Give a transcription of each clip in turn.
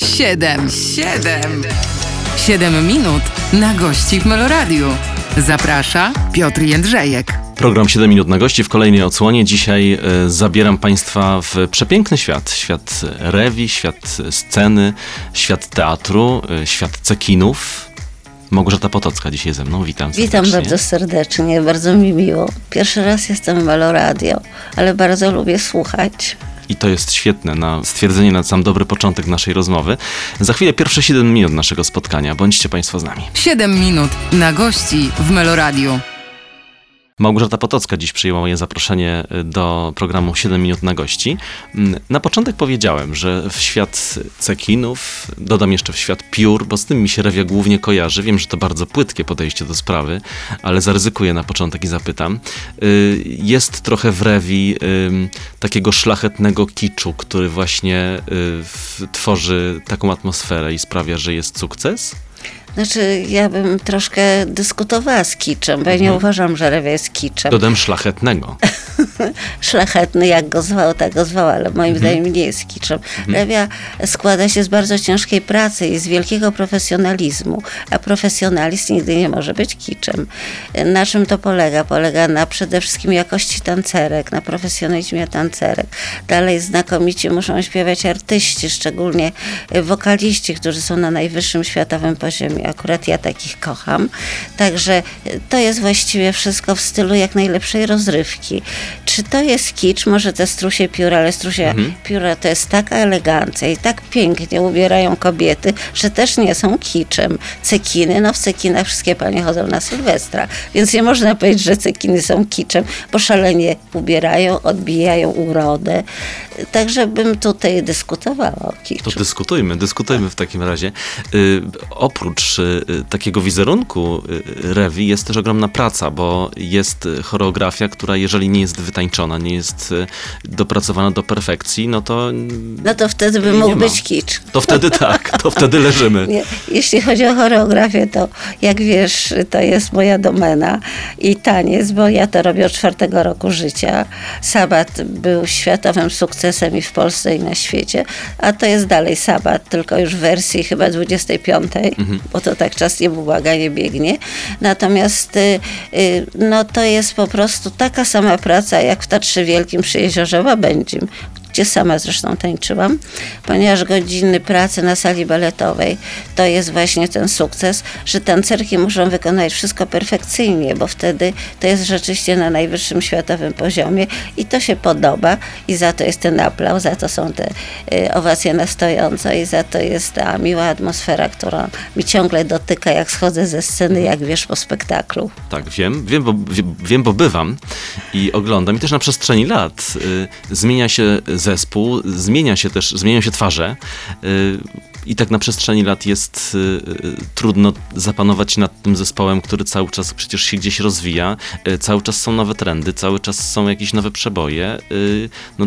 Siedem minut na gości w Meloradiu. Zaprasza Piotr Jędrzejek. Program 7 minut na gości w kolejnej odsłonie. Dzisiaj zabieram Państwa w przepiękny świat. Świat rewi, świat sceny, świat teatru, świat cekinów. Małgorzata Potocka dzisiaj ze mną. Witam serdecznie. Witam bardzo serdecznie, bardzo mi miło. Pierwszy raz jestem w Meloradio, ale bardzo lubię słuchać. I to jest świetne na stwierdzenie, na sam dobry początek naszej rozmowy. Za chwilę pierwsze 7 minut naszego spotkania. Bądźcie Państwo z nami. 7 minut na gości w Meloradiu. Małgorzata Potocka dziś przyjęła moje zaproszenie do programu 7 minut na gości. Na początek powiedziałem, że w świat cekinów, dodam jeszcze w świat piór, bo z tym mi się rewia głównie kojarzy. Wiem, że to bardzo płytkie podejście do sprawy, ale zaryzykuję na początek i zapytam. Jest trochę w rewi takiego szlachetnego kiczu, który właśnie tworzy taką atmosferę i sprawia, że jest sukces? Znaczy, ja bym troszkę dyskutowała z kiczem, bo ja nie uważam, że rewia jest kiczem. Dodam szlachetnego. Szlachetny, jak go zwał, tak go zwał, ale moim zdaniem nie jest kiczem. Rewia składa się z bardzo ciężkiej pracy i z wielkiego profesjonalizmu, a profesjonalist nigdy nie może być kiczem. Na czym to polega? Polega na przede wszystkim jakości tancerek, na profesjonalizmie tancerek. Dalej znakomicie muszą śpiewać artyści, szczególnie wokaliści, którzy są na najwyższym światowym poziomie. Akurat ja takich kocham. Także to jest właściwie wszystko w stylu jak najlepszej rozrywki. Czy to jest kicz? Może te strusie pióra, ale strusie pióra to jest taka elegancja i tak pięknie ubierają kobiety, że też nie są kiczem. Cekiny, w cekinach wszystkie panie chodzą na Sylwestra, więc nie można powiedzieć, że cekiny są kiczem, bo szalenie ubierają, odbijają urodę. Także bym tutaj dyskutowała o kiczu. To dyskutujmy w takim razie. Oprócz takiego wizerunku rewi jest też ogromna praca, bo jest choreografia, która jeżeli nie jest wytańczona, nie jest dopracowana do perfekcji, no to wtedy by mógł być kicz. To wtedy tak, to wtedy leżymy. Nie, jeśli chodzi o choreografię, to jak wiesz, to jest moja domena i taniec, bo ja to robię od 4 roku życia. Sabat był światowym sukcesem i w Polsce, i na świecie, a to jest dalej Sabat, tylko już w wersji chyba 25. Bo to tak czas niebłaganie biegnie. Natomiast to jest po prostu taka sama praca jak w Teatrze Wielkim przy Jeziorze Łabędzim, gdzie sama zresztą tańczyłam, ponieważ godziny pracy na sali baletowej to jest właśnie ten sukces, że tancerki muszą wykonać wszystko perfekcyjnie, bo wtedy to jest rzeczywiście na najwyższym światowym poziomie i to się podoba i za to jest ten aplauz, za to są te owacje na stojąco i za to jest ta miła atmosfera, która mi ciągle dotyka, jak schodzę ze sceny, jak wiesz, po spektaklu. Tak, wiem, bo bywam i oglądam i też na przestrzeni lat zmienia się zespół, zmieniają się twarze i tak na przestrzeni lat jest trudno zapanować nad tym zespołem, który cały czas przecież się gdzieś rozwija, cały czas są nowe trendy, cały czas są jakieś nowe przeboje,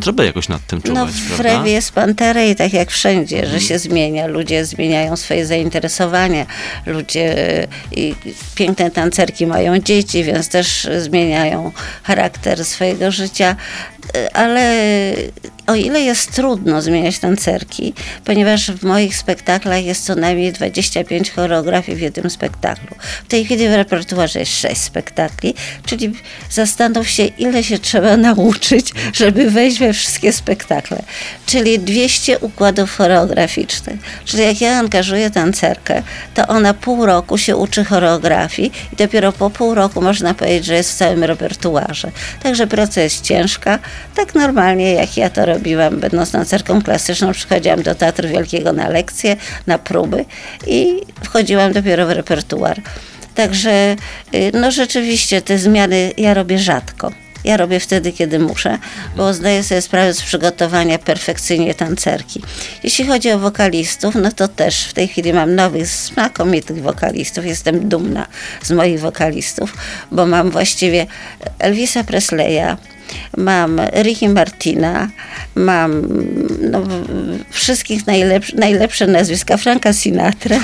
trzeba jakoś nad tym czuwać, w rewie jest pantery i tak jak wszędzie, że się zmienia, ludzie zmieniają swoje zainteresowania, i piękne tancerki mają dzieci, więc też zmieniają charakter swojego życia, ale o ile jest trudno zmieniać tancerki, ponieważ w moich spektaklach jest co najmniej 25 choreografii w jednym spektaklu. W tej chwili w repertuarze jest 6 spektakli, czyli zastanów się, ile się trzeba nauczyć, żeby wejść we wszystkie spektakle. Czyli 200 układów choreograficznych. Czyli jak ja angażuję tancerkę, to ona pół roku się uczy choreografii i dopiero po pół roku można powiedzieć, że jest w całym repertuarze. Także praca jest ciężka. Tak normalnie, jak ja to robiłam, będąc tancerką klasyczną, przychodziłam do Teatru Wielkiego na lekcje, na próby i wchodziłam dopiero w repertuar. Także, rzeczywiście te zmiany ja robię rzadko. Ja robię wtedy, kiedy muszę, bo zdaję sobie sprawę z przygotowania perfekcyjnie tancerki. Jeśli chodzi o wokalistów, to też w tej chwili mam nowych, znakomitych wokalistów. Jestem dumna z moich wokalistów, bo mam właściwie Elvisa Presleya, mam Richie Martina, mam wszystkich najlepsze nazwiska, Franka Sinatra.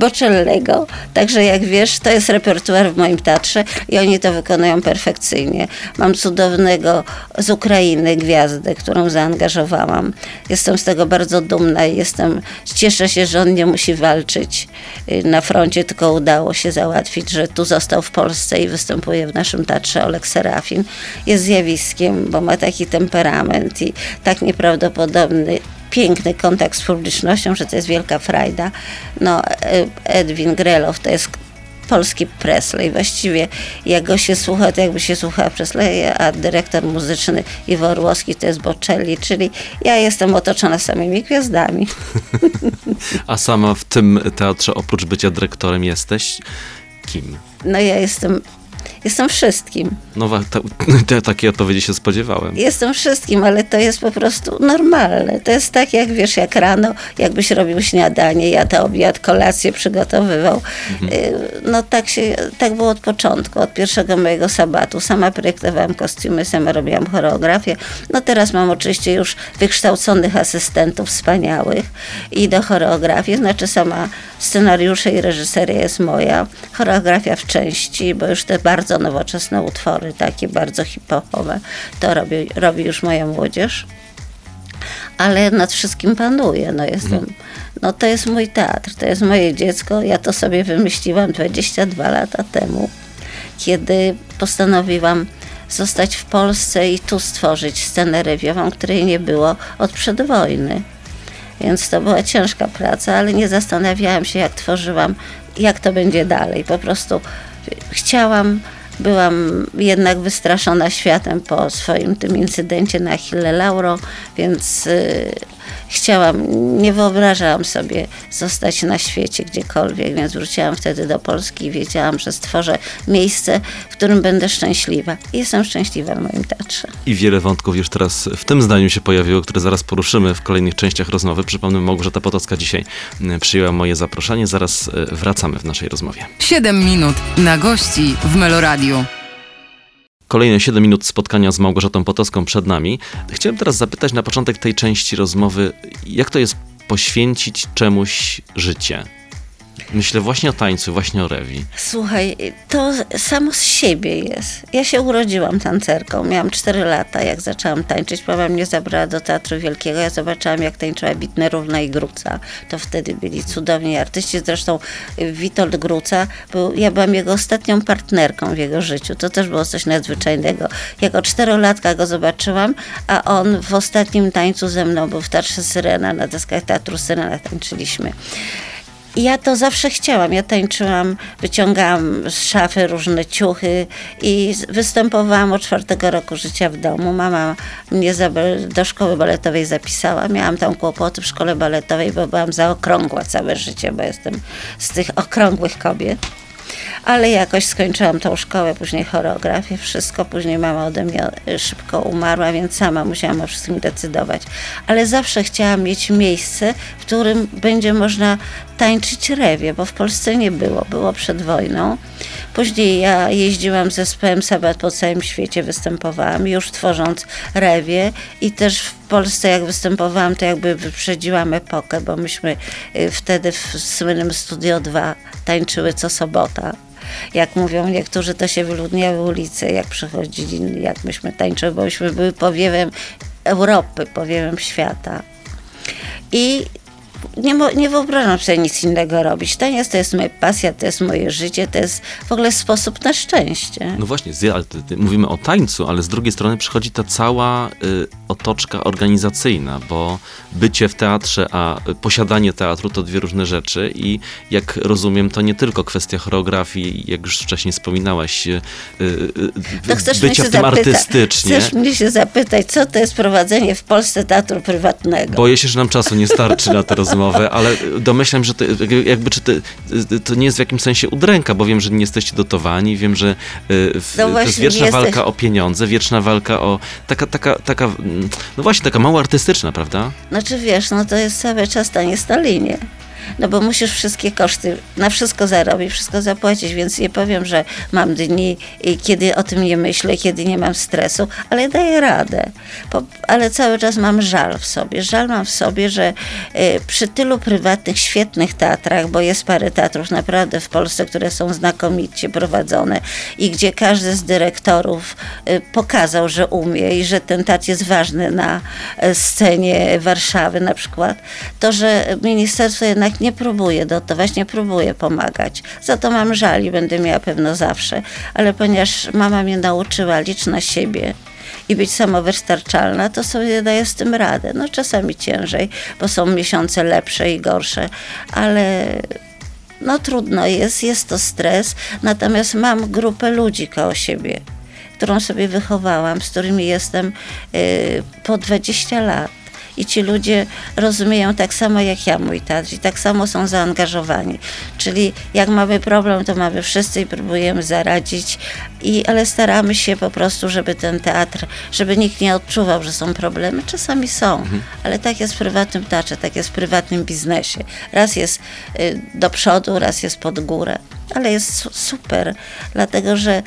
Bocellego. Także jak wiesz, to jest repertuar w moim teatrze i oni to wykonują perfekcyjnie. Mam cudownego z Ukrainy gwiazdę, którą zaangażowałam. Jestem z tego bardzo dumna i cieszę się, że on nie musi walczyć na froncie, tylko udało się załatwić, że tu został w Polsce i występuje w naszym teatrze. Olek Serafin jest zjawiskiem, bo ma taki temperament i tak nieprawdopodobny piękny kontakt z publicznością, że to jest wielka frajda. No, Edwin Grelof to jest polski Presley. Właściwie jak go się słucha, to jakby się słuchała Presleya, a dyrektor muzyczny Iwo Orłowski to jest Bocelli, czyli ja jestem otoczona samymi gwiazdami. A sama w tym teatrze, oprócz bycia dyrektorem, jesteś kim? No ja jestem wszystkim. No takiej odpowiedzi się spodziewałem. Jestem wszystkim, ale to jest po prostu normalne. To jest tak, jak wiesz, jak rano, jakbyś robił śniadanie, ja to obiad, kolację przygotowywał. Mhm. No tak było od początku, od pierwszego mojego sabatu. Sama projektowałam kostiumy, sama robiłam choreografię. No teraz mam oczywiście już wykształconych asystentów wspaniałych i do choreografii, znaczy sama scenariusze i reżyseria jest moja. Choreografia w części, bo już te bardzo nowoczesne utwory, takie bardzo hip-hopowe. To robi już moja młodzież. Ale nad wszystkim panuję. No jestem. No to jest mój teatr, to jest moje dziecko. Ja to sobie wymyśliłam 22 lata temu, kiedy postanowiłam zostać w Polsce i tu stworzyć scenę rewiową, której nie było od przedwojny. Więc to była ciężka praca, ale nie zastanawiałam się, jak tworzyłam, jak to będzie dalej. Po prostu byłam jednak wystraszona światem po swoim tym incydencie na Achille Lauro, więc nie wyobrażałam sobie zostać na świecie gdziekolwiek, więc wróciłam wtedy do Polski i wiedziałam, że stworzę miejsce, w którym będę szczęśliwa. I jestem szczęśliwa w moim teatrze. I wiele wątków już teraz w tym zdaniu się pojawiło, które zaraz poruszymy w kolejnych częściach rozmowy. Przypomnę, Małgorzata Potocka dzisiaj przyjęła moje zaproszenie. Zaraz wracamy w naszej rozmowie. 7 minut na gości w Meloradio. Kolejne 7 minut spotkania z Małgorzatą Potocką przed nami. Chciałem teraz zapytać na początek tej części rozmowy, jak to jest poświęcić czemuś życie? Myślę właśnie o tańcu, właśnie o rewi. Słuchaj, to samo z siebie jest. Ja się urodziłam tancerką, miałam 4 lata, jak zaczęłam tańczyć. Mama mnie zabrała do Teatru Wielkiego, ja zobaczyłam, jak tańczyła Bitnerówna i Gruca. To wtedy byli cudowni artyści, zresztą Witold Gruca, ja byłam jego ostatnią partnerką w jego życiu. To też było coś nadzwyczajnego. Jako 4-latka go zobaczyłam, a on w ostatnim tańcu ze mną był w Teatrze Syrena, na deskach Teatru Syrena tańczyliśmy. Ja to zawsze chciałam. Ja tańczyłam, wyciągałam z szafy różne ciuchy i występowałam od 4 roku życia w domu. Mama mnie do szkoły baletowej zapisała. Miałam tam kłopoty w szkole baletowej, bo byłam zaokrągła całe życie, bo jestem z tych okrągłych kobiet. Ale jakoś skończyłam tą szkołę, później choreografię, wszystko. Później mama ode mnie szybko umarła, więc sama musiałam o wszystkim decydować. Ale zawsze chciałam mieć miejsce, w którym będzie można tańczyć rewie, bo w Polsce nie było. Było przed wojną. Później ja jeździłam z zespołem Sabat po całym świecie, występowałam, już tworząc rewie i też w Polsce jak występowałam, to jakby wyprzedziłam epokę, bo myśmy wtedy w słynnym Studio 2 tańczyły co sobota. Jak mówią niektórzy, to się wyludniały ulice, jak przychodzili, jak myśmy tańczyły, bo myśmy były powiewem Europy, powiewem świata. I nie wyobrażam sobie nic innego robić. Taniec to jest moja pasja, to jest moje życie, to jest w ogóle sposób na szczęście. No właśnie, mówimy o tańcu, ale z drugiej strony przychodzi ta cała otoczka organizacyjna, bo bycie w teatrze, a posiadanie teatru to dwie różne rzeczy i jak rozumiem, to nie tylko kwestia choreografii, jak już wcześniej wspominałaś, bycia w tym artystycznie. Chcesz mnie się zapytać, co to jest prowadzenie w Polsce teatru prywatnego? Boję się, że nam czasu nie starczy na tę rozmowę, ale domyślam, że to nie jest w jakimś sensie udręka, bo wiem, że nie jesteście dotowani, wiem, że to jest wieczna walka o pieniądze, wieczna walka o taka, no właśnie, taka mało artystyczna, prawda? Znaczy wiesz, no to jest cały czas taniec na linie. no bo musisz wszystkie koszty, na wszystko zarobić, wszystko zapłacić, więc nie powiem, że mam dni, kiedy o tym nie myślę, kiedy nie mam stresu, ale daję radę. Ale cały czas mam żal w sobie. Żal mam w sobie, że przy tylu prywatnych, świetnych teatrach, bo jest parę teatrów naprawdę w Polsce, które są znakomicie prowadzone i gdzie każdy z dyrektorów pokazał, że umie i że ten teatr jest ważny na scenie Warszawy na przykład, to że ministerstwo jednak nie próbuje dotować, nie próbuje pomagać. Za to mam żal i będę miała pewno zawsze, ale ponieważ mama mnie nauczyła liczyć na siebie i być samowystarczalna, to sobie daję z tym radę. No czasami ciężej, bo są miesiące lepsze i gorsze, ale no trudno jest, jest to stres, natomiast mam grupę ludzi koło siebie, którą sobie wychowałam, z którymi jestem po 20 lat. I ci ludzie rozumieją tak samo jak ja mój teatr i tak samo są zaangażowani. Czyli jak mamy problem, to mamy wszyscy i próbujemy zaradzić, ale staramy się po prostu, żeby ten teatr, żeby nikt nie odczuwał, że są problemy. Czasami są, ale tak jest w prywatnym teatrze, tak jest w prywatnym biznesie. Raz jest do przodu, raz jest pod górę, ale jest super, dlatego że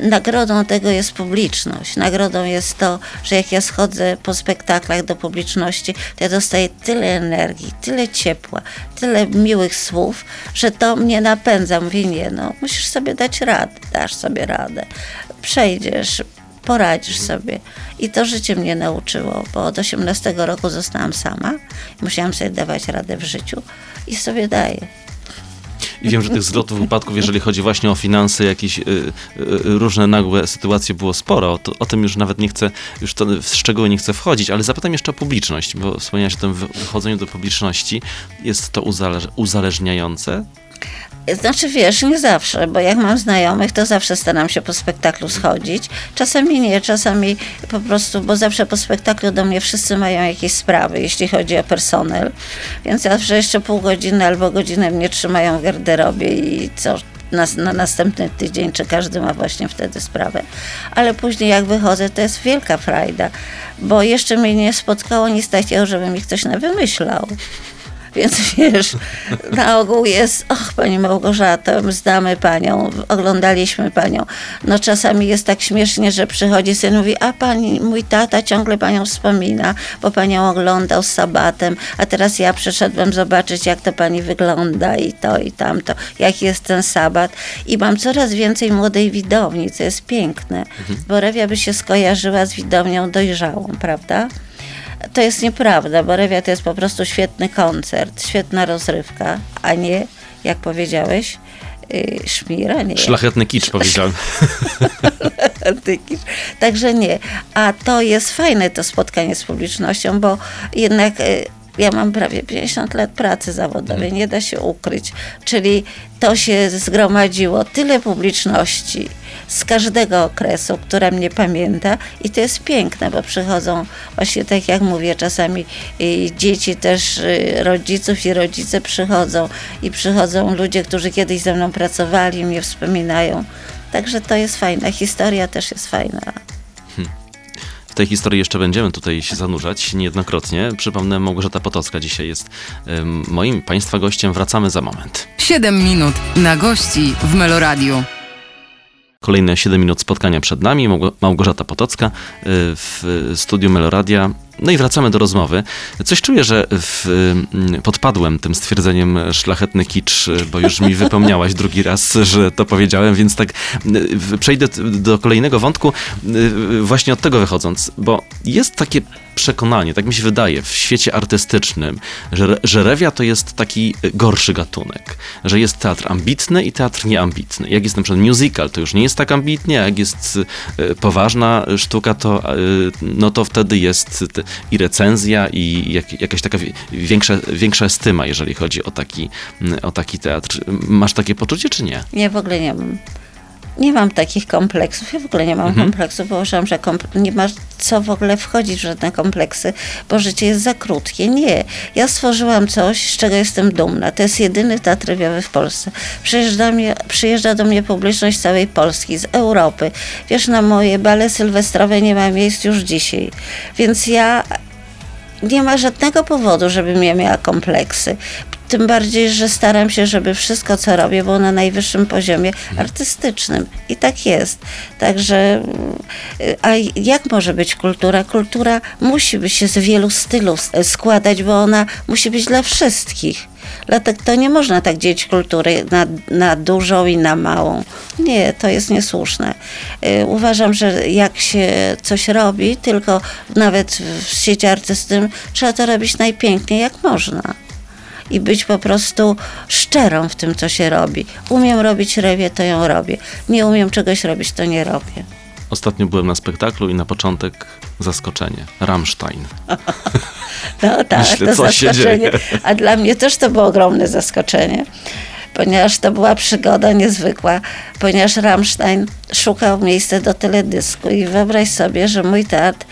nagrodą tego jest publiczność. Nagrodą jest to, że jak ja schodzę po spektaklach do publiczności, to ja dostaję tyle energii, tyle ciepła, tyle miłych słów, że to mnie napędza. Mówię, nie, no musisz sobie dać radę, dasz sobie radę, przejdziesz, poradzisz sobie. I to życie mnie nauczyło, bo od 18 roku zostałam sama, musiałam sobie dawać radę w życiu i sobie daję. I wiem, że tych zlotów, wypadków, jeżeli chodzi właśnie o finanse, jakieś różne nagłe sytuacje było sporo. O tym już nawet nie chcę, już to w szczegóły nie chcę wchodzić, ale zapytam jeszcze o publiczność, bo wspomniałaś o tym wychodzeniu do publiczności. Jest to uzależniające? Znaczy wiesz, nie zawsze, bo jak mam znajomych, to zawsze staram się po spektaklu schodzić. Czasami nie, czasami po prostu, bo zawsze po spektaklu do mnie wszyscy mają jakieś sprawy, jeśli chodzi o personel. Więc zawsze jeszcze pół godziny albo godzinę mnie trzymają w garderobie i co na następny tydzień, czy każdy ma właśnie wtedy sprawę. Ale później jak wychodzę, to jest wielka frajda, bo jeszcze mnie nie spotkało nic takiego, żeby mi ktoś nawymyślał. Więc wiesz, na ogół jest, pani Małgorzato, znamy panią, oglądaliśmy panią. No czasami jest tak śmiesznie, że przychodzi syn i mówi, pani, mój tata ciągle panią wspomina, bo panią oglądał z Sabatem, a teraz ja przyszedłem zobaczyć, jak to pani wygląda i to i tamto, jaki jest ten Sabat. I mam coraz więcej młodej widowni, co jest piękne, bo Rewia by się skojarzyła z widownią dojrzałą, prawda? To jest nieprawda, bo Rewia to jest po prostu świetny koncert, świetna rozrywka, a nie, jak powiedziałeś, szmira, nie? Szlachetny kicz powiedziałem. Szlachetny kicz. Także nie. A to jest fajne to spotkanie z publicznością, bo jednak ja mam prawie 50 lat pracy zawodowej, nie da się ukryć. Czyli to się zgromadziło tyle publiczności z każdego okresu, która mnie pamięta i to jest piękne, bo przychodzą właśnie tak jak mówię, czasami dzieci też rodziców i rodzice przychodzą i przychodzą ludzie, którzy kiedyś ze mną pracowali, mnie wspominają. Także to jest fajna, historia też jest fajna. W tej historii jeszcze będziemy tutaj się zanurzać niejednokrotnie. Przypomnę, Małgorzata Potocka dzisiaj jest moim Państwa gościem. Wracamy za moment. 7 minut na gości w Meloradiu. Kolejne 7 minut spotkania przed nami. Małgorzata Potocka w studiu Meloradia. No i wracamy do rozmowy. Coś czuję, że podpadłem tym stwierdzeniem szlachetny kicz, bo już mi wypomniałaś drugi raz, że to powiedziałem, więc tak przejdę do kolejnego wątku właśnie od tego wychodząc, bo jest takie przekonanie, tak mi się wydaje, w świecie artystycznym, że Rewia to jest taki gorszy gatunek, że jest teatr ambitny i teatr nieambitny. Jak jest na przykład musical, to już nie jest tak ambitnie, a jak jest poważna sztuka, to wtedy jest i recenzja, i jakaś taka większa estyma, jeżeli chodzi o taki teatr. Masz takie poczucie, czy nie? Ja w ogóle nie mam. Nie mam takich kompleksów. Ja w ogóle nie mam kompleksów, bo uważam, że nie ma co w ogóle wchodzić w żadne kompleksy, bo życie jest za krótkie. Nie. Ja stworzyłam coś, z czego jestem dumna. To jest jedyny teatr rewiowy w Polsce. Przyjeżdża do mnie publiczność z całej Polski, z Europy. Wiesz, na moje bale sylwestrowe nie ma miejsc już dzisiaj. Więc ja nie ma żadnego powodu, żebym ja miała kompleksy. Tym bardziej, że staram się, żeby wszystko, co robię, było na najwyższym poziomie artystycznym. I tak jest. Także, a jak może być kultura? Kultura musi się z wielu stylów składać, bo ona musi być dla wszystkich. Dlatego to nie można tak dzielić kultury na dużą i na małą. Nie, to jest niesłuszne. Uważam, że jak się coś robi, tylko nawet w świecie artystycznym, trzeba to robić najpiękniej jak można. I być po prostu szczerą w tym, co się robi. Umiem robić rewię, to ją robię. Nie umiem czegoś robić, to nie robię. Ostatnio byłem na spektaklu i na początek zaskoczenie. Rammstein. No tak, myślę, to zaskoczenie. A dla mnie też to było ogromne zaskoczenie, ponieważ to była przygoda niezwykła, ponieważ Rammstein szukał miejsca do teledysku i wyobraź sobie, że mój teatr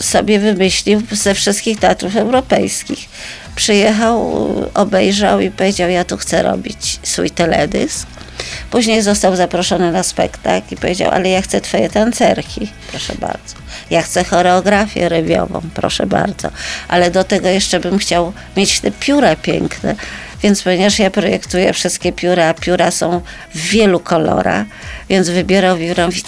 sobie wymyślił ze wszystkich teatrów europejskich. Przyjechał, obejrzał i powiedział, ja tu chcę robić swój teledysk. Później został zaproszony na spektakl i powiedział, ale ja chcę twoje tancerki, proszę bardzo. Ja chcę choreografię rewiową, proszę bardzo. Ale do tego jeszcze bym chciał mieć te pióra piękne. Więc ponieważ ja projektuję wszystkie pióra, a pióra są w wielu kolorach, więc wybiorę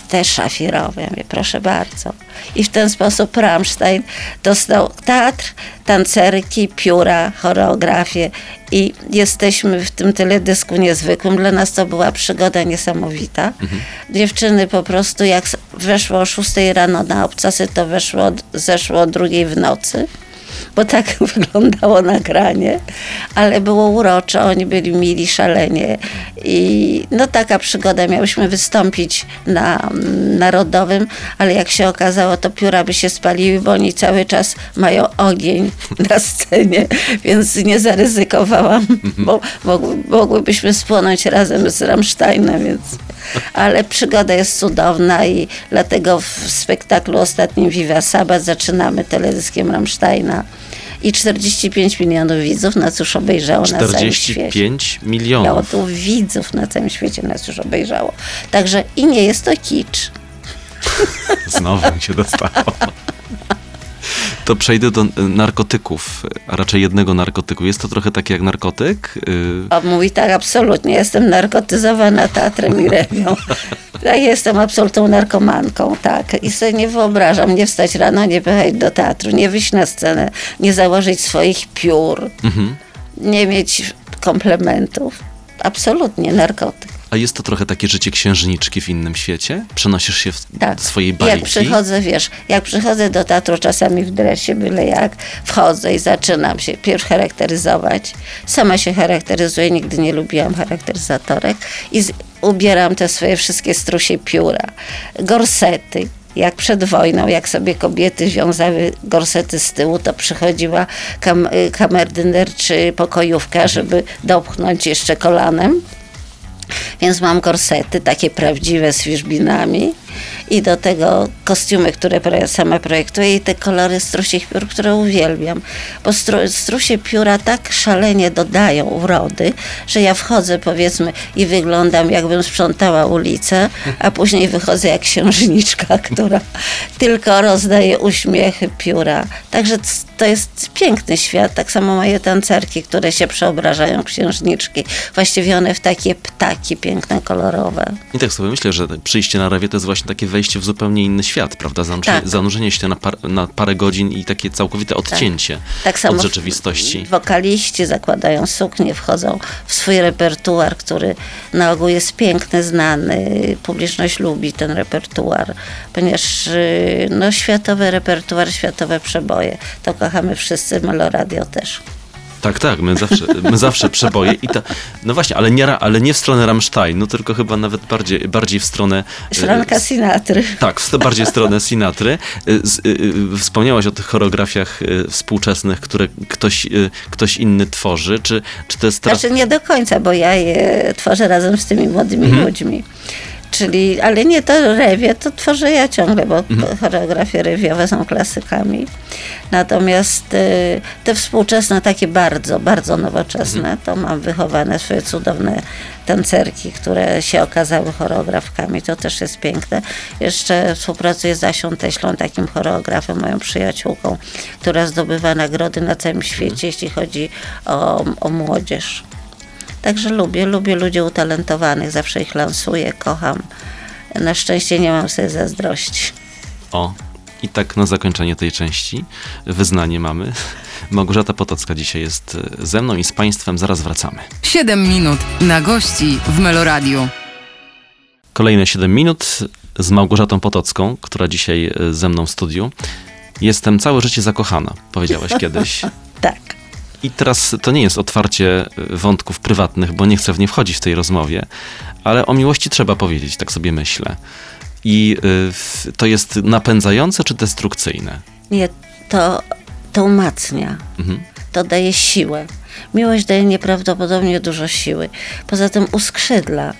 te szafirowe. Ja mówię, proszę bardzo. I w ten sposób Rammstein dostał teatr, tancerki, pióra, choreografię i jesteśmy w tym teledysku niezwykłym. Dla nas to była przygoda niesamowita. Dziewczyny po prostu jak weszło o 6 rano na obcasy, to zeszło o 2 w nocy. Bo tak wyglądało nagranie, ale było urocze, oni byli mili szalenie i no taka przygoda, miałyśmy wystąpić na Narodowym, ale jak się okazało, to pióra by się spaliły, bo oni cały czas mają ogień na scenie, więc nie zaryzykowałam, bo mogłybyśmy spłonąć razem z Rammsteinem, więc... Ale przygoda jest cudowna i dlatego w spektaklu ostatnim Viva Sabat zaczynamy teledyskiem Rammsteina. I 45 milionów widzów nas już obejrzało na całym świecie. 45 milionów? Widzów na całym świecie nas już obejrzało. Także i nie jest to kicz. Znowu mi się dostało. To przejdę do narkotyków, a raczej jednego narkotyku. Jest to trochę tak jak narkotyk? Mówi tak, absolutnie. Jestem narkotyzowana teatrem i rewią. Ja jestem absolutną narkomanką, tak. I sobie nie wyobrażam, nie wstać rano, nie pojechać do teatru, nie wyjść na scenę, nie założyć swoich piór, nie mieć komplementów. Absolutnie narkotyk. A jest to trochę takie życie księżniczki w innym świecie? Przenosisz się w swojej bajki? Jak przychodzę do teatru czasami w dresie, byle jak, wchodzę i zaczynam się pierw charakteryzować. Sama się charakteryzuję, nigdy nie lubiłam charakteryzatorek i ubieram te swoje wszystkie strusie pióra, gorsety. Jak przed wojną, jak sobie kobiety wiązały gorsety z tyłu, to przychodziła kamerdyner czy pokojówka, żeby dopchnąć jeszcze kolanem. Więc mam gorsety, takie prawdziwe z wierzbinami i do tego kostiumy, które sama projektuję i te kolory strusich piór, które uwielbiam. Bo strusie pióra tak szalenie dodają urody, że ja wchodzę powiedzmy i wyglądam jakbym sprzątała ulicę, a później wychodzę jak księżniczka, która tylko rozdaje uśmiechy pióra. Także to jest piękny świat. Tak samo moje tancerki, które się przeobrażają w księżniczki. Właściwie one w takie ptaki piękne, kolorowe. I tak sobie myślę, że przyjście na rewię to jest właśnie takie wejście w zupełnie inny świat, prawda? Zanurzenie się na parę godzin i takie całkowite odcięcie tak od rzeczywistości. Wokaliści zakładają suknie, wchodzą w swój repertuar, który na ogół jest piękny, znany. Publiczność lubi ten repertuar, ponieważ światowy repertuar, światowe przeboje. To kochamy wszyscy, Meloradio też. Tak, my zawsze przeboje i no właśnie, ale nie w stronę Rammsteinu, tylko chyba nawet bardziej w stronę... Franka Sinatry. Tak, bardziej w stronę Sinatry. Wspomniałaś o tych choreografiach współczesnych, które ktoś inny tworzy, czy to jest... Znaczy nie do końca, bo ja je tworzę razem z tymi młodymi ludźmi. Czyli, ale nie to rewie, to tworzę ja ciągle, bo choreografie rewiowe są klasykami. Natomiast te współczesne, takie bardzo, bardzo nowoczesne, to mam wychowane swoje cudowne tancerki, które się okazały choreografkami. To też jest piękne. Jeszcze współpracuję z Asią Teślą, takim choreografem, moją przyjaciółką, która zdobywa nagrody na całym świecie, jeśli chodzi o młodzież. Także lubię ludzi utalentowanych, zawsze ich lansuję, kocham. Na szczęście nie mam sobie zazdrości. O, i tak na zakończenie tej części wyznanie mamy. Małgorzata Potocka dzisiaj jest ze mną i z Państwem zaraz wracamy. 7 minut na gości w Meloradiu. Kolejne 7 minut z Małgorzatą Potocką, która dzisiaj ze mną w studiu. Jestem całe życie zakochana, powiedziałaś kiedyś. Tak. I teraz to nie jest otwarcie wątków prywatnych, bo nie chcę w nie wchodzić w tej rozmowie, ale o miłości trzeba powiedzieć, tak sobie myślę. I to jest napędzające czy destrukcyjne? Nie, to umacnia. To daje siłę. Miłość daje nieprawdopodobnie dużo siły. Poza tym uskrzydla.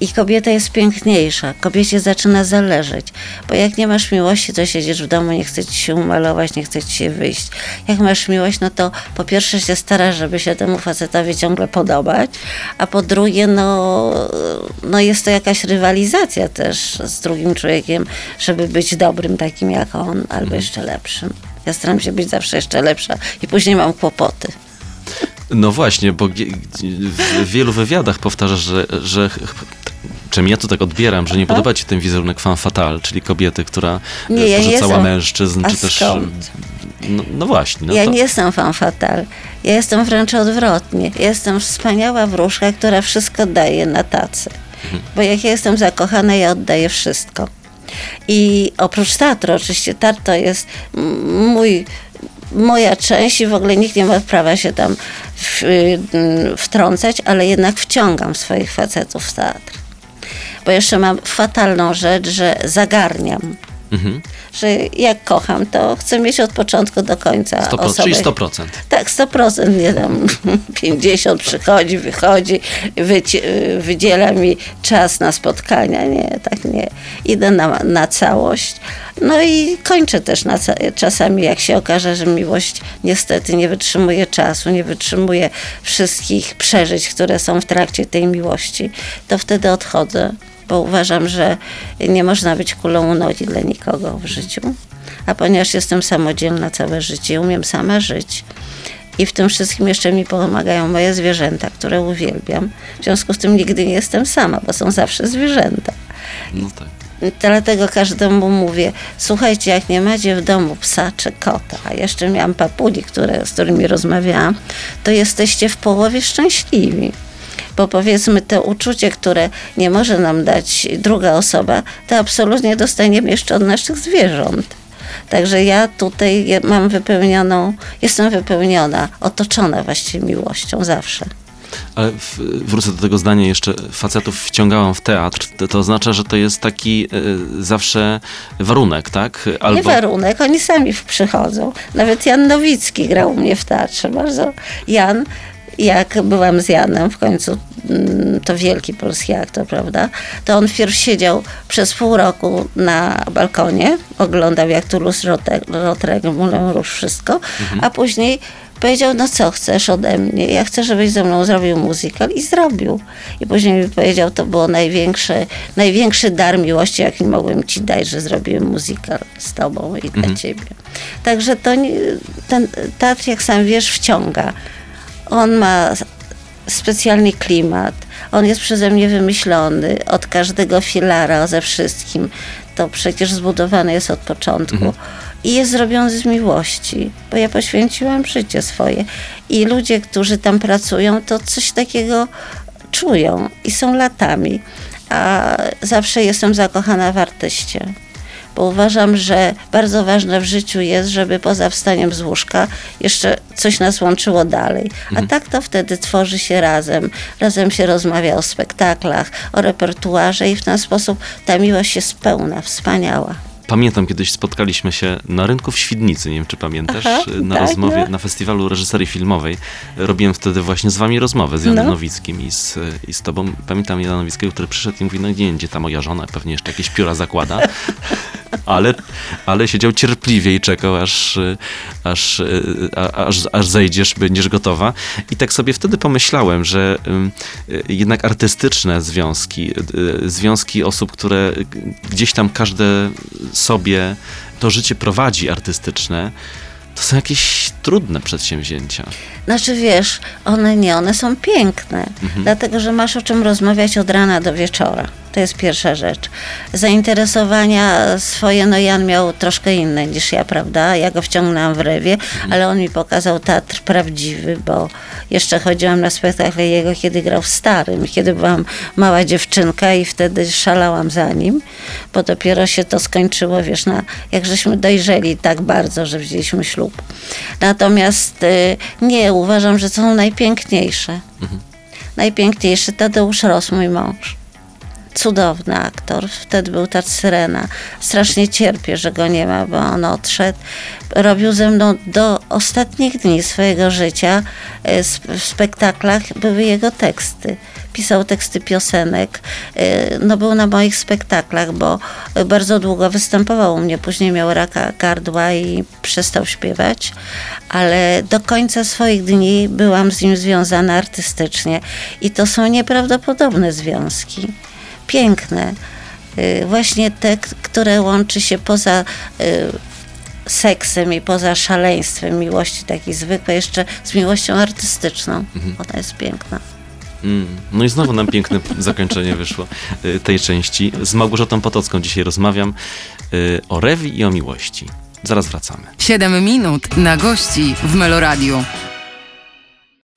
I kobieta jest piękniejsza, kobiecie zaczyna zależeć, bo jak nie masz miłości, to siedzisz w domu, nie chce ci się umalować, nie chce ci się wyjść. Jak masz miłość, no to po pierwsze się starasz, żeby się temu facetowi ciągle podobać, a po drugie, no jest to jakaś rywalizacja też z drugim człowiekiem, żeby być dobrym takim jak on, albo jeszcze lepszym. Ja staram się być zawsze jeszcze lepsza i później mam kłopoty. No właśnie, bo w wielu wywiadach powtarzasz, że czym ja to tak odbieram, że nie podoba ci ten wizerunek femme fatale, czyli kobiety, która porzucała mężczyzn, czy też... No właśnie. No ja nie jestem femme fatale. Ja jestem wręcz odwrotnie. Ja jestem wspaniała wróżka, która wszystko daje na tacy. Bo jak ja jestem zakochana, ja oddaję wszystko. I oprócz teatru, oczywiście teatr to jest moja część i w ogóle nikt nie ma prawa się tam wtrącać, ale jednak wciągam swoich facetów w teatr. Bo jeszcze mam fatalną rzecz, że zagarniam. Że jak kocham, to chcę mieć od początku do końca 100%, osobę. Czyli 100%. Tak, 100%, nie tam 50 przychodzi, wychodzi, wydziela mi czas na spotkania. Nie, tak nie. Idę na całość. No i kończę też czasami, jak się okaże, że miłość niestety nie wytrzymuje czasu, nie wytrzymuje wszystkich przeżyć, które są w trakcie tej miłości, to wtedy odchodzę. Bo uważam, że nie można być kulą u nogi dla nikogo w życiu. A ponieważ jestem samodzielna całe życie, umiem sama żyć i w tym wszystkim jeszcze mi pomagają moje zwierzęta, które uwielbiam. W związku z tym nigdy nie jestem sama, bo są zawsze zwierzęta. No tak. Dlatego każdemu mówię, słuchajcie, jak nie macie w domu psa czy kota, a jeszcze miałam papuli, z którymi rozmawiałam, to jesteście w połowie szczęśliwi. Bo powiedzmy, to uczucie, które nie może nam dać druga osoba, to absolutnie dostaniemy jeszcze od naszych zwierząt. Także ja tutaj jestem wypełniona, otoczona właściwie miłością zawsze. Ale wrócę do tego zdania jeszcze, facetów wciągałam w teatr, to oznacza, że to jest taki zawsze warunek, tak? Albo... Nie warunek, oni sami przychodzą. Nawet Jan Nowicki grał u mnie w teatrze. Bardzo Jan... Jak byłam z Janem, w końcu to wielki polski aktor, prawda? To on wpierw siedział przez pół roku na balkonie, oglądał jak Toulouse-Lautrec, Moulin Rouge, wszystko, a później powiedział, no co chcesz ode mnie? Ja chcę, żebyś ze mną zrobił musical i zrobił. I później mi powiedział, to było największy dar miłości, jaki mogłem ci dać, że zrobiłem musical z tobą i dla ciebie. Także ten teatr, jak sam wiesz, wciąga. On ma specjalny klimat, on jest przeze mnie wymyślony, od każdego filara, ze wszystkim. To przecież zbudowane jest od początku i jest zrobiony z miłości, bo ja poświęciłam życie swoje i ludzie, którzy tam pracują, to coś takiego czują i są latami, a zawsze jestem zakochana w artyście. Bo uważam, że bardzo ważne w życiu jest, żeby poza wstaniem z łóżka jeszcze coś nas łączyło dalej. A tak to wtedy tworzy się razem. Razem się rozmawia o spektaklach, o repertuarze i w ten sposób ta miłość jest pełna, wspaniała. Pamiętam, kiedyś spotkaliśmy się na rynku w Świdnicy, nie wiem czy pamiętasz, rozmowie, na festiwalu reżyserii filmowej. Robiłem wtedy właśnie z wami rozmowę, z Janem Nowickim i z tobą. Pamiętam Jana Nowickiego, który przyszedł i mówi, no nie, gdzie ta moja żona, pewnie jeszcze jakieś pióra zakłada. Ale siedział cierpliwie i czekał, aż zejdziesz, będziesz gotowa. I tak sobie wtedy pomyślałem, że jednak artystyczne związki osób, które gdzieś tam każde sobie to życie prowadzi artystyczne, to są jakieś trudne przedsięwzięcia. Znaczy wiesz, one są piękne, dlatego że masz o czym rozmawiać od rana do wieczora. To jest pierwsza rzecz. Zainteresowania swoje, no Jan miał troszkę inne niż ja, prawda? Ja go wciągnęłam w rewie, ale on mi pokazał teatr prawdziwy, bo jeszcze chodziłam na spektakle jego, kiedy grał w Starym, kiedy byłam mała dziewczynka i wtedy szalałam za nim, bo dopiero się to skończyło, wiesz, jak żeśmy dojrzeli tak bardzo, że wzięliśmy ślub. Natomiast nie, uważam, że są najpiękniejsze. Najpiękniejszy Tadeusz Rosz, mój mąż. Cudowny aktor, wtedy był Teatr Syrena. Strasznie cierpię, że go nie ma, bo on odszedł. Robił ze mną do ostatnich dni swojego życia. W spektaklach były jego teksty. Pisał teksty piosenek. No był na moich spektaklach, bo bardzo długo występował u mnie. Później miał raka gardła i przestał śpiewać. Ale do końca swoich dni byłam z nim związana artystycznie. I to są nieprawdopodobne związki. Piękne. Właśnie te, które łączy się poza seksem i poza szaleństwem miłości takiej zwykłej, jeszcze z miłością artystyczną. Ona jest piękna. No i znowu nam piękne zakończenie wyszło tej części. Z Małgorzatą Potocką dzisiaj rozmawiam o rewi i o miłości. Zaraz wracamy. 7 minut na gości w Meloradiu.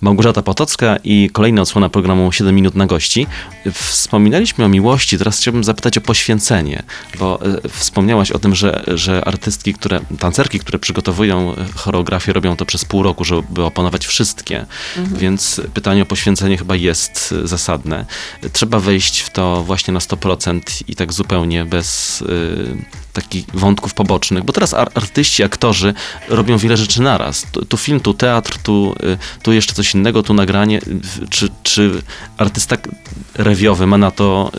Małgorzata Potocka i kolejna odsłona programu 7 minut na gości. Wspominaliśmy o miłości, teraz chciałbym zapytać o poświęcenie, bo wspomniałaś o tym, że artystki, tancerki, które przygotowują choreografię, robią to przez pół roku, żeby opanować wszystkie, więc pytanie o poświęcenie chyba jest zasadne. Trzeba wejść w to właśnie na 100% i tak zupełnie bez takich wątków pobocznych, bo teraz artyści, aktorzy robią wiele rzeczy naraz. Tu film, tu teatr, tu jeszcze coś innego, tu nagranie, czy artysta rewiowy ma na to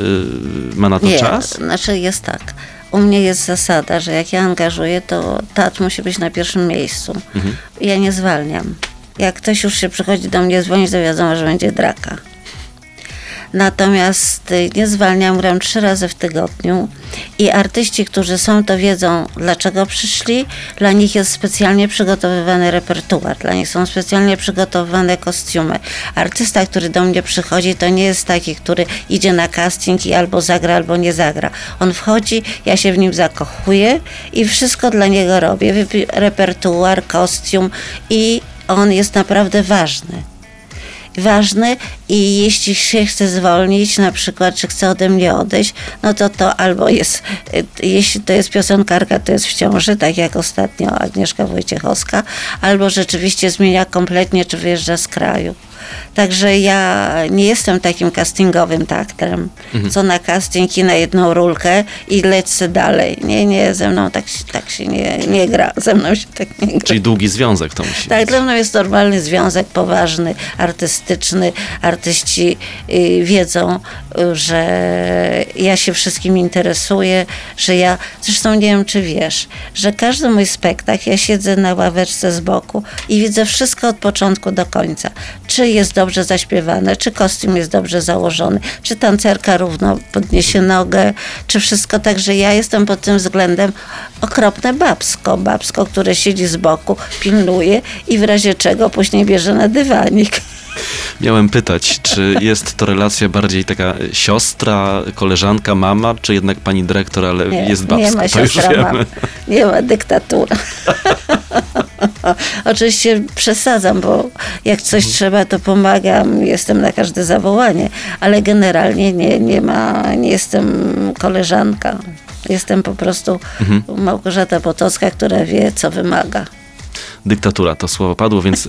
nie, czas? Znaczy jest tak. U mnie jest zasada, że jak ja angażuję, to teatr musi być na pierwszym miejscu. Ja nie zwalniam. Jak ktoś już się przychodzi do mnie dzwonić, to wiadomo, że będzie draka. Natomiast nie zwalniam, gram 3 razy w tygodniu i artyści, którzy są, to wiedzą, dlaczego przyszli. Dla nich jest specjalnie przygotowywany repertuar, dla nich są specjalnie przygotowane kostiumy. Artysta, który do mnie przychodzi, to nie jest taki, który idzie na casting i albo zagra, albo nie zagra. On wchodzi, ja się w nim zakochuję i wszystko dla niego robię. Repertuar, kostium i on jest naprawdę ważny i jeśli się chce zwolnić, na przykład, czy chce ode mnie odejść, no to albo jest, jeśli to jest piosenkarka, to jest w ciąży, tak jak ostatnio Agnieszka Wojciechowska, albo rzeczywiście zmienia kompletnie, czy wyjeżdża z kraju. Także ja nie jestem takim castingowym aktorem, co na casting i na jedną rulkę i lecę dalej. Nie, ze mną tak się nie gra. Ze mną się tak nie gra. Czyli długi związek to musi być. Dla mnie jest normalny związek, poważny, artystyczny. Artyści wiedzą, że ja się wszystkim interesuję, że ja, zresztą nie wiem, czy wiesz, że każdy mój spektakl, ja siedzę na ławeczce z boku i widzę wszystko od początku do końca. Czy jest dobrze zaśpiewane, czy kostium jest dobrze założony, czy tancerka równo podniesie nogę, czy wszystko. Także ja jestem pod tym względem okropne babsko, które siedzi z boku, pilnuje i w razie czego później bierze na dywanik. Miałem pytać, czy jest to relacja bardziej taka siostra, koleżanka, mama, czy jednak pani dyrektor, ale nie, jest babska, nie ma siostra, to już wiemy. Nie ma dyktatura. Oczywiście przesadzam, bo jak coś trzeba, to pomagam, jestem na każde zawołanie, ale generalnie nie jestem koleżanka. Jestem po prostu Małgorzata Potocka, która wie, co wymaga. dyktatura, to słowo padło, więc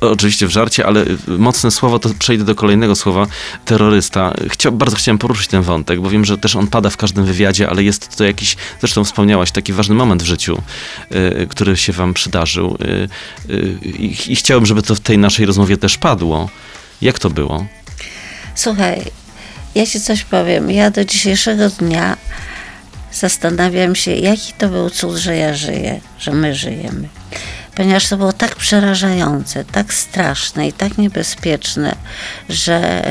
oczywiście w żarcie, ale mocne słowo, to przejdę do kolejnego słowa, terrorysta. Bardzo chciałem poruszyć ten wątek, bo wiem, że też on pada w każdym wywiadzie, ale jest to jakiś, zresztą wspomniałaś, taki ważny moment w życiu, który się wam przydarzył i chciałem, żeby to w tej naszej rozmowie też padło. Jak to było? Słuchaj, ja ci coś powiem. Ja do dzisiejszego dnia zastanawiam się, jaki to był cud, że ja żyję, że my żyjemy. Ponieważ to było tak przerażające, tak straszne i tak niebezpieczne, że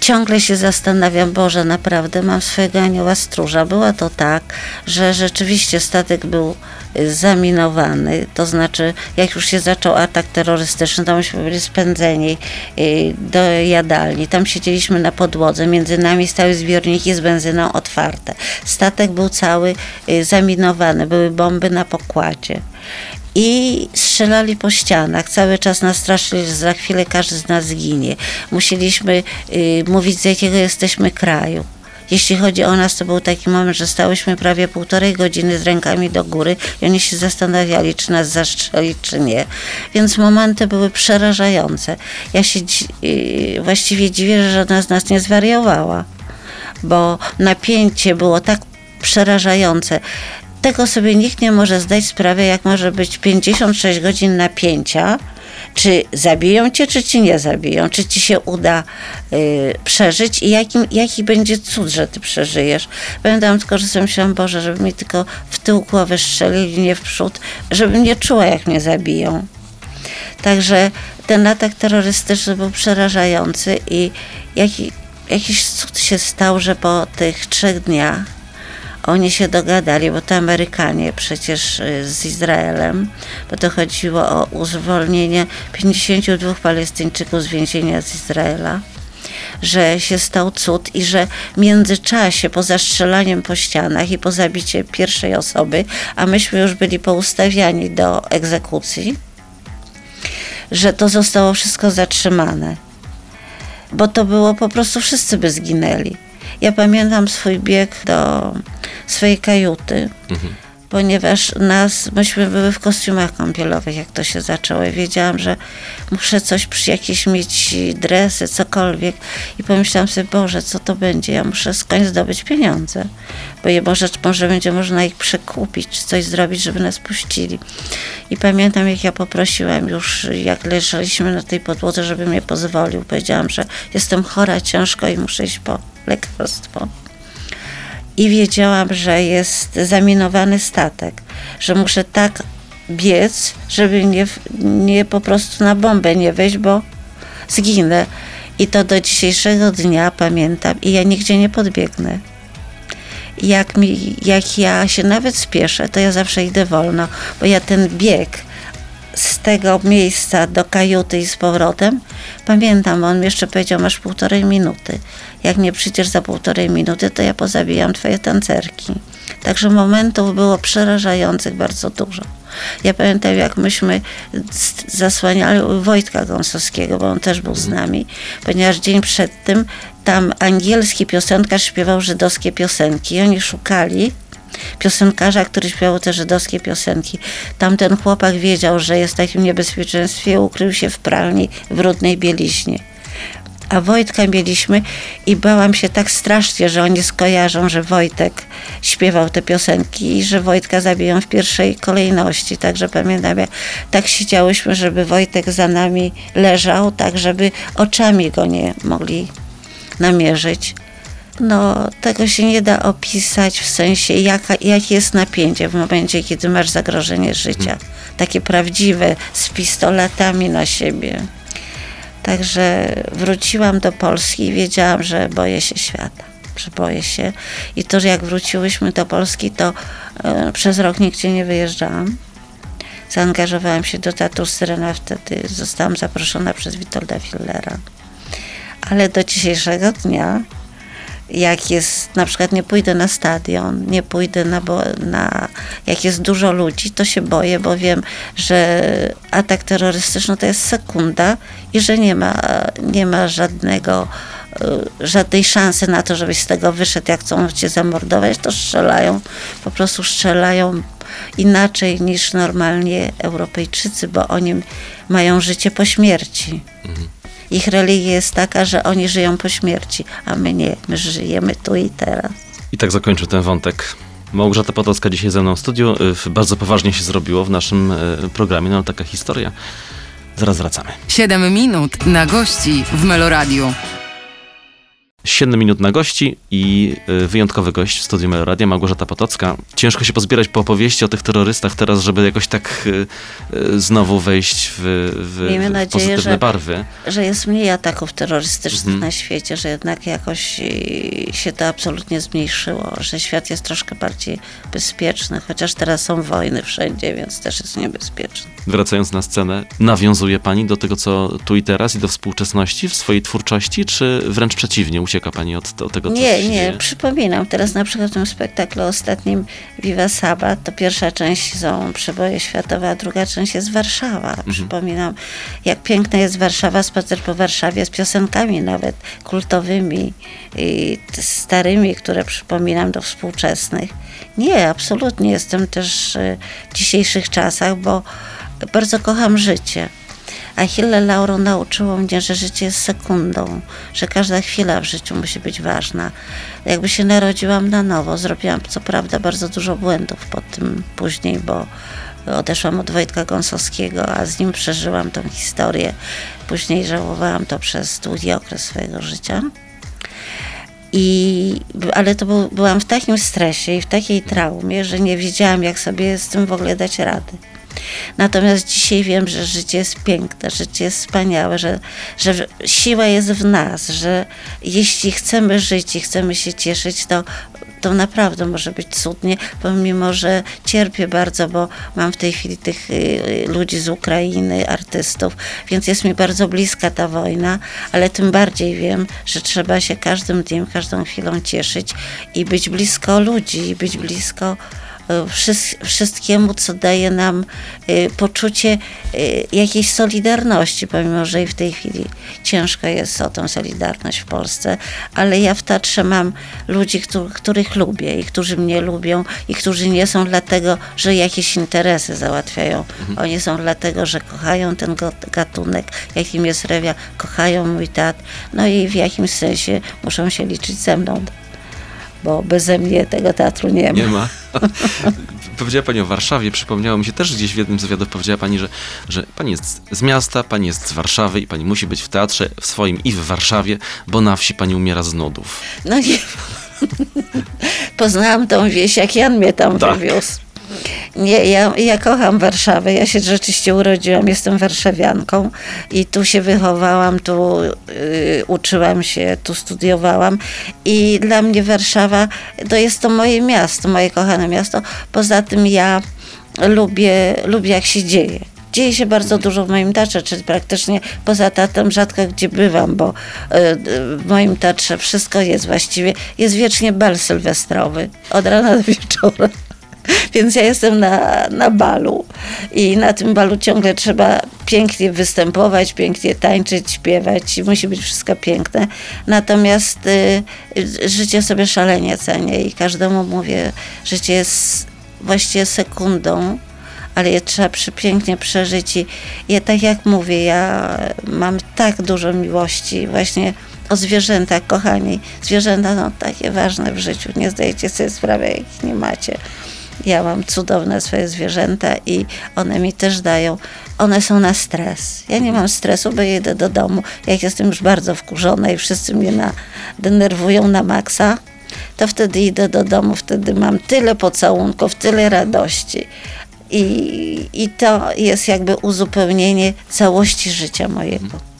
ciągle się zastanawiam, Boże, naprawdę mam swojego anioła stróża. Było to tak, że rzeczywiście statek był zaminowany, to znaczy jak już się zaczął atak terrorystyczny, to myśmy byli spędzeni do jadalni, tam siedzieliśmy na podłodze, między nami stały zbiorniki z benzyną otwarte. Statek był cały zaminowany, były bomby na pokładzie. I strzelali po ścianach, cały czas nas straszyli, że za chwilę każdy z nas zginie. Musieliśmy mówić, z jakiego jesteśmy kraju. Jeśli chodzi o nas, to był taki moment, że stałyśmy prawie 1,5 godziny z rękami do góry i oni się zastanawiali, czy nas zastrzelić, czy nie. Więc momenty były przerażające. Ja się właściwie dziwię, że żadna z nas nie zwariowała, bo napięcie było tak przerażające. Tego sobie nikt nie może zdać sprawy, jak może być 56 godzin napięcia, czy zabiją cię, czy ci nie zabiją, czy ci się uda przeżyć i jaki będzie cud, że ty przeżyjesz. Pamiętam tylko, że sobie myślałam, Boże, żeby mi tylko w tył głowy strzelili, nie w przód, żebym nie czuła, jak mnie zabiją. Także ten atak terrorystyczny był przerażający i jakiś cud się stał, że po tych 3 dniach oni się dogadali, bo to Amerykanie przecież z Izraelem, bo to chodziło o uwolnienie 52 Palestyńczyków z więzienia z Izraela, że się stał cud i że w międzyczasie po zastrzelaniem po ścianach i po zabiciu pierwszej osoby, a myśmy już byli poustawiani do egzekucji, że to zostało wszystko zatrzymane, bo to było po prostu wszyscy by zginęli. Ja pamiętam swój bieg do swojej kajuty, ponieważ myśmy były w kostiumach kąpielowych, jak to się zaczęło. I wiedziałam, że muszę jakieś mieć dresy, cokolwiek. I pomyślałam sobie, Boże, co to będzie? Ja muszę skądś zdobyć pieniądze, bo może będzie można ich przekupić, czy coś zrobić, żeby nas puścili. I pamiętam, jak ja poprosiłam już, jak leżeliśmy na tej podłodze, żeby mnie pozwolił. Powiedziałam, że jestem chora ciężko i muszę iść po lekarstwo. I wiedziałam, że jest zaminowany statek, że muszę tak biec, żeby nie po prostu na bombę nie wejść, bo zginę. I to do dzisiejszego dnia pamiętam i ja nigdzie nie podbiegnę. Jak ja się nawet spieszę, to ja zawsze idę wolno, bo ja ten bieg z tego miejsca do kajuty i z powrotem, pamiętam, on mi jeszcze powiedział, masz 1,5 minuty. Jak nie przyjdziesz za 1,5 minuty, to ja pozabijam twoje tancerki. Także momentów było przerażających bardzo dużo. Ja pamiętam, jak myśmy zasłaniali Wojtka Gąsowskiego, bo on też był z nami, ponieważ dzień przed tym tam angielski piosenkarz śpiewał żydowskie piosenki i oni szukali piosenkarza, który śpiewał te żydowskie piosenki. Tamten chłopak wiedział, że jest w takim niebezpieczeństwie, ukrył się w pralni w brudnej bieliźnie. A Wojtka mieliśmy i bałam się tak strasznie, że oni skojarzą, że Wojtek śpiewał te piosenki i że Wojtka zabiją w pierwszej kolejności. Także pamiętam, jak tak siedziałyśmy, żeby Wojtek za nami leżał, tak żeby oczami go nie mogli namierzyć. No, tego się nie da opisać w sensie, jakie jest napięcie w momencie, kiedy masz zagrożenie życia. Takie prawdziwe, z pistoletami na siebie. Także wróciłam do Polski i wiedziałam, że boję się świata, że boję się. I to, że jak wróciłyśmy do Polski, to przez rok nigdzie nie wyjeżdżałam. Zaangażowałam się do Teatru Syrena, wtedy zostałam zaproszona przez Witolda Fillera. Ale do dzisiejszego dnia, jak jest, na przykład nie pójdę na stadion, nie pójdę jak jest dużo ludzi, to się boję, bo wiem, że atak terrorystyczny to jest sekunda i że nie ma żadnej szansy na to, żebyś z tego wyszedł, jak chcą cię zamordować, to strzelają, po prostu strzelają inaczej niż normalnie Europejczycy, bo oni mają życie po śmierci. Mhm. Ich religia jest taka, że oni żyją po śmierci, a my nie. My żyjemy tu i teraz. I tak zakończę ten wątek. Małgorzata Potocka dzisiaj ze mną w studiu. Bardzo poważnie się zrobiło w naszym programie. No taka historia. Zaraz wracamy. 7 minut na gości w Meloradiu. 7 minut na gości i wyjątkowy gość w studiu Meloradia, Małgorzata Potocka. Ciężko się pozbierać po opowieści o tych terrorystach teraz, żeby jakoś tak znowu wejść w pozytywne barwy. Że jest mniej ataków terrorystycznych na świecie, że jednak jakoś się to absolutnie zmniejszyło, że świat jest troszkę bardziej bezpieczny, chociaż teraz są wojny wszędzie, więc też jest niebezpieczny. Wracając na scenę, nawiązuje pani do tego, co tu i teraz i do współczesności w swojej twórczości, czy wręcz przeciwnie, ucieka pani od tego, co się dzieje? Przypominam. Teraz na przykład w tym spektaklu ostatnim Viva Sabat, to pierwsza część są przeboje światowe, a druga część jest Warszawa. Mhm. Przypominam, jak piękna jest Warszawa, spacer po Warszawie z piosenkami nawet kultowymi i starymi, które przypominam do współczesnych. Nie, absolutnie jestem też w dzisiejszych czasach, bo bardzo kocham życie. Achille Lauro nauczyło mnie, że życie jest sekundą, że każda chwila w życiu musi być ważna. Jakby się narodziłam na nowo, zrobiłam co prawda bardzo dużo błędów po tym później, bo odeszłam od Wojtka Gąsowskiego, a z nim przeżyłam tą historię. Później żałowałam to przez długi okres swojego życia. Ale to byłam w takim stresie i w takiej traumie, że nie wiedziałam, jak sobie z tym w ogóle dać rady. Natomiast dzisiaj wiem, że życie jest piękne, życie jest wspaniałe, że siła jest w nas, że jeśli chcemy żyć i chcemy się cieszyć, to naprawdę może być cudnie, pomimo, że cierpię bardzo, bo mam w tej chwili tych ludzi z Ukrainy, artystów, więc jest mi bardzo bliska ta wojna, ale tym bardziej wiem, że trzeba się każdym dniem, każdą chwilą cieszyć i być blisko ludzi, i być blisko wszystkiemu, co daje nam poczucie jakiejś solidarności, pomimo, że i w tej chwili ciężko jest o tą solidarność w Polsce, ale ja w Teatrze mam ludzi, których lubię i którzy mnie lubią i którzy nie są dlatego, że jakieś interesy załatwiają. Oni są dlatego, że kochają ten gatunek, jakim jest rewia, kochają mój teatr, no i w jakimś sensie muszą się liczyć ze mną, bo beze mnie tego teatru nie ma. Powiedziała pani o Warszawie, przypomniało mi się też gdzieś w jednym z wywiadów, powiedziała pani, że pani jest z miasta, pani jest z Warszawy i pani musi być w teatrze w swoim i w Warszawie, bo na wsi pani umiera z nudów. No nie, poznałam tą wieś, jak Jan mnie tam wywiózł. Nie, ja kocham Warszawę, ja się rzeczywiście urodziłam, jestem warszawianką i tu się wychowałam, tu uczyłam się, tu studiowałam i dla mnie Warszawa to jest to moje miasto, moje kochane miasto. Poza tym ja lubię jak się dzieje. Dzieje się bardzo dużo w moim teatrze, czyli praktycznie poza teatrem rzadko gdzie bywam, bo w moim teatrze wszystko jest właściwie, jest wiecznie bal sylwestrowy, od rana do wieczora. Więc ja jestem na balu i na tym balu ciągle trzeba pięknie występować, pięknie tańczyć, śpiewać i musi być wszystko piękne. Natomiast życie sobie szalenie cenię i każdemu mówię, życie jest właściwie sekundą, ale je trzeba przepięknie przeżyć i ja, tak jak mówię, ja mam tak dużo miłości właśnie o zwierzętach, kochani. Zwierzęta są takie ważne w życiu, nie zdajecie sobie sprawy, jak ich nie macie. Ja mam cudowne swoje zwierzęta i one mi też dają, one są na stres. Ja nie mam stresu, bo jedę do domu, jak jestem już bardzo wkurzona i wszyscy mnie denerwują na maksa, to wtedy idę do domu, wtedy mam tyle pocałunków, tyle radości. I to jest jakby uzupełnienie całości życia mojego.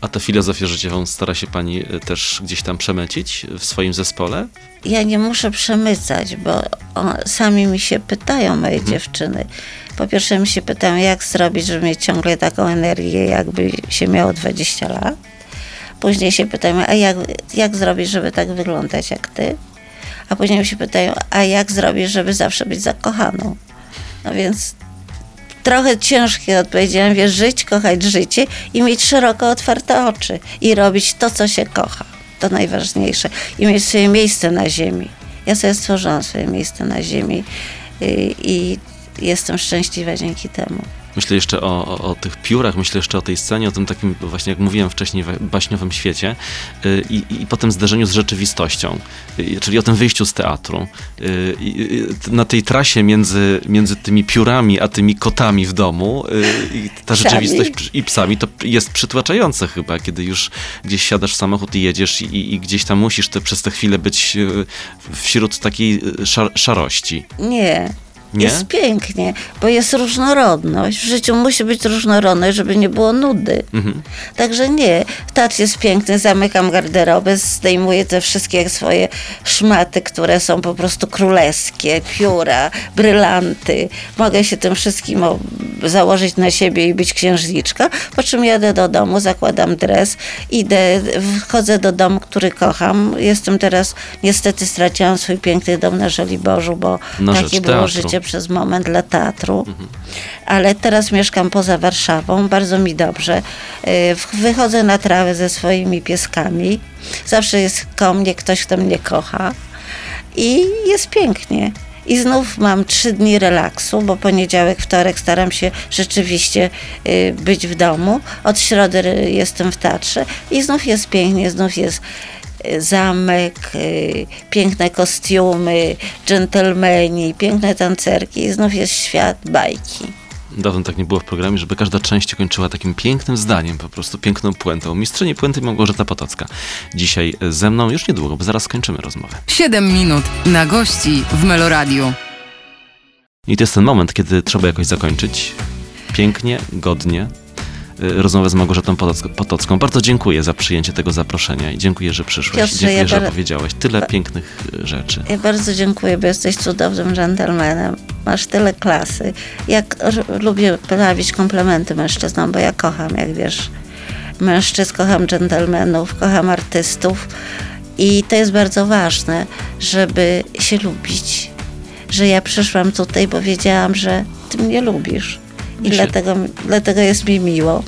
A tę filozofię życiową stara się pani też gdzieś tam przemycić w swoim zespole? Ja nie muszę przemycać, bo sami mi się pytają moje dziewczyny. Po pierwsze mi się pytają, jak zrobić, żeby mieć ciągle taką energię, jakby się miało 20 lat. Później się pytają, a jak zrobić, żeby tak wyglądać jak ty? A później mi się pytają, a jak zrobić, żeby zawsze być zakochaną? No więc trochę ciężkie odpowiedziałam, wiesz, żyć, kochać życie i mieć szeroko otwarte oczy i robić to, co się kocha. To najważniejsze. I mieć swoje miejsce na ziemi. Ja sobie stworzyłam swoje miejsce na ziemi i jestem szczęśliwa dzięki temu. Myślę jeszcze o tych piórach, myślę jeszcze o tej scenie, o tym takim właśnie, jak mówiłem wcześniej, baśniowym świecie i potem zderzeniu z rzeczywistością, czyli o tym wyjściu z teatru. Na tej trasie między tymi piórami, a tymi kotami w domu i ta rzeczywistość i psami, to jest przytłaczające chyba, kiedy już gdzieś siadasz w samochód i jedziesz i gdzieś tam musisz przez tę chwilę być wśród takiej szarości. Nie. Nie? Jest pięknie, bo jest różnorodność. W życiu musi być różnorodność, żeby nie było nudy. Mhm. Także nie. Teatr jest piękny, zamykam garderobę, zdejmuję te wszystkie swoje szmaty, które są po prostu królewskie, pióra, brylanty. Mogę się tym wszystkim założyć na siebie i być księżniczką, po czym jadę do domu, zakładam dres, idę, wchodzę do domu, który kocham. Jestem teraz, niestety straciłam swój piękny dom na Żoliborzu, bo takie było życie przez moment dla teatru, ale teraz mieszkam poza Warszawą, bardzo mi dobrze. Wychodzę na trawę ze swoimi pieskami, zawsze jest koło mnie ktoś, kto mnie kocha i jest pięknie. I znów mam 3 dni relaksu, bo poniedziałek, wtorek staram się rzeczywiście być w domu, od środy jestem w teatrze i znów jest pięknie, znów jest zamek, piękne kostiumy, dżentelmeni, piękne tancerki i znów jest świat bajki. Dawno tak nie było w programie, żeby każda część kończyła takim pięknym zdaniem, po prostu piękną puentą. Mistrzyni puenty Małgorzata Potocka. Dzisiaj ze mną już niedługo, bo zaraz skończymy rozmowę. 7 minut na gości w Meloradiu. I to jest ten moment, kiedy trzeba jakoś zakończyć. Pięknie, godnie. Rozmowę z Małgorzatą Potocką. Bardzo dziękuję za przyjęcie tego zaproszenia i dziękuję, że przyszłeś. Piotrze, dziękuję, że opowiedziałeś tyle pięknych rzeczy. Ja bardzo dziękuję, bo jesteś cudownym dżentelmenem. Masz tyle klasy. Jak lubię prawić komplementy mężczyznom, bo ja kocham, jak wiesz, mężczyzn, kocham dżentelmenów, kocham artystów i to jest bardzo ważne, żeby się lubić. Że ja przyszłam tutaj, bo wiedziałam, że ty mnie lubisz. I dlatego jest mi miło.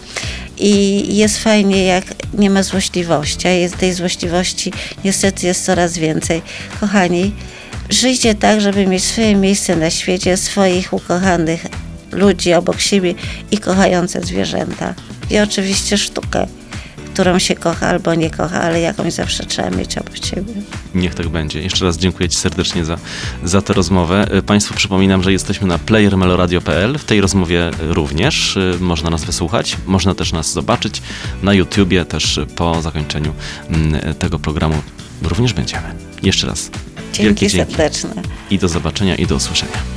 I jest fajnie, jak nie ma złośliwości, a tej złośliwości niestety jest coraz więcej. Kochani, żyjcie tak, żeby mieć swoje miejsce na świecie, swoich ukochanych ludzi obok siebie i kochające zwierzęta. I oczywiście sztukę, którą się kocha albo nie kocha, ale jakąś zawsze trzeba mieć obok siebie. Niech tak będzie. Jeszcze raz dziękuję ci serdecznie za tę rozmowę. Państwu przypominam, że jesteśmy na playermeloradio.pl. W tej rozmowie również można nas wysłuchać, można też nas zobaczyć na YouTubie, też po zakończeniu tego programu również będziemy. Jeszcze raz. Dzięki wielkie serdecznie. I do zobaczenia i do usłyszenia.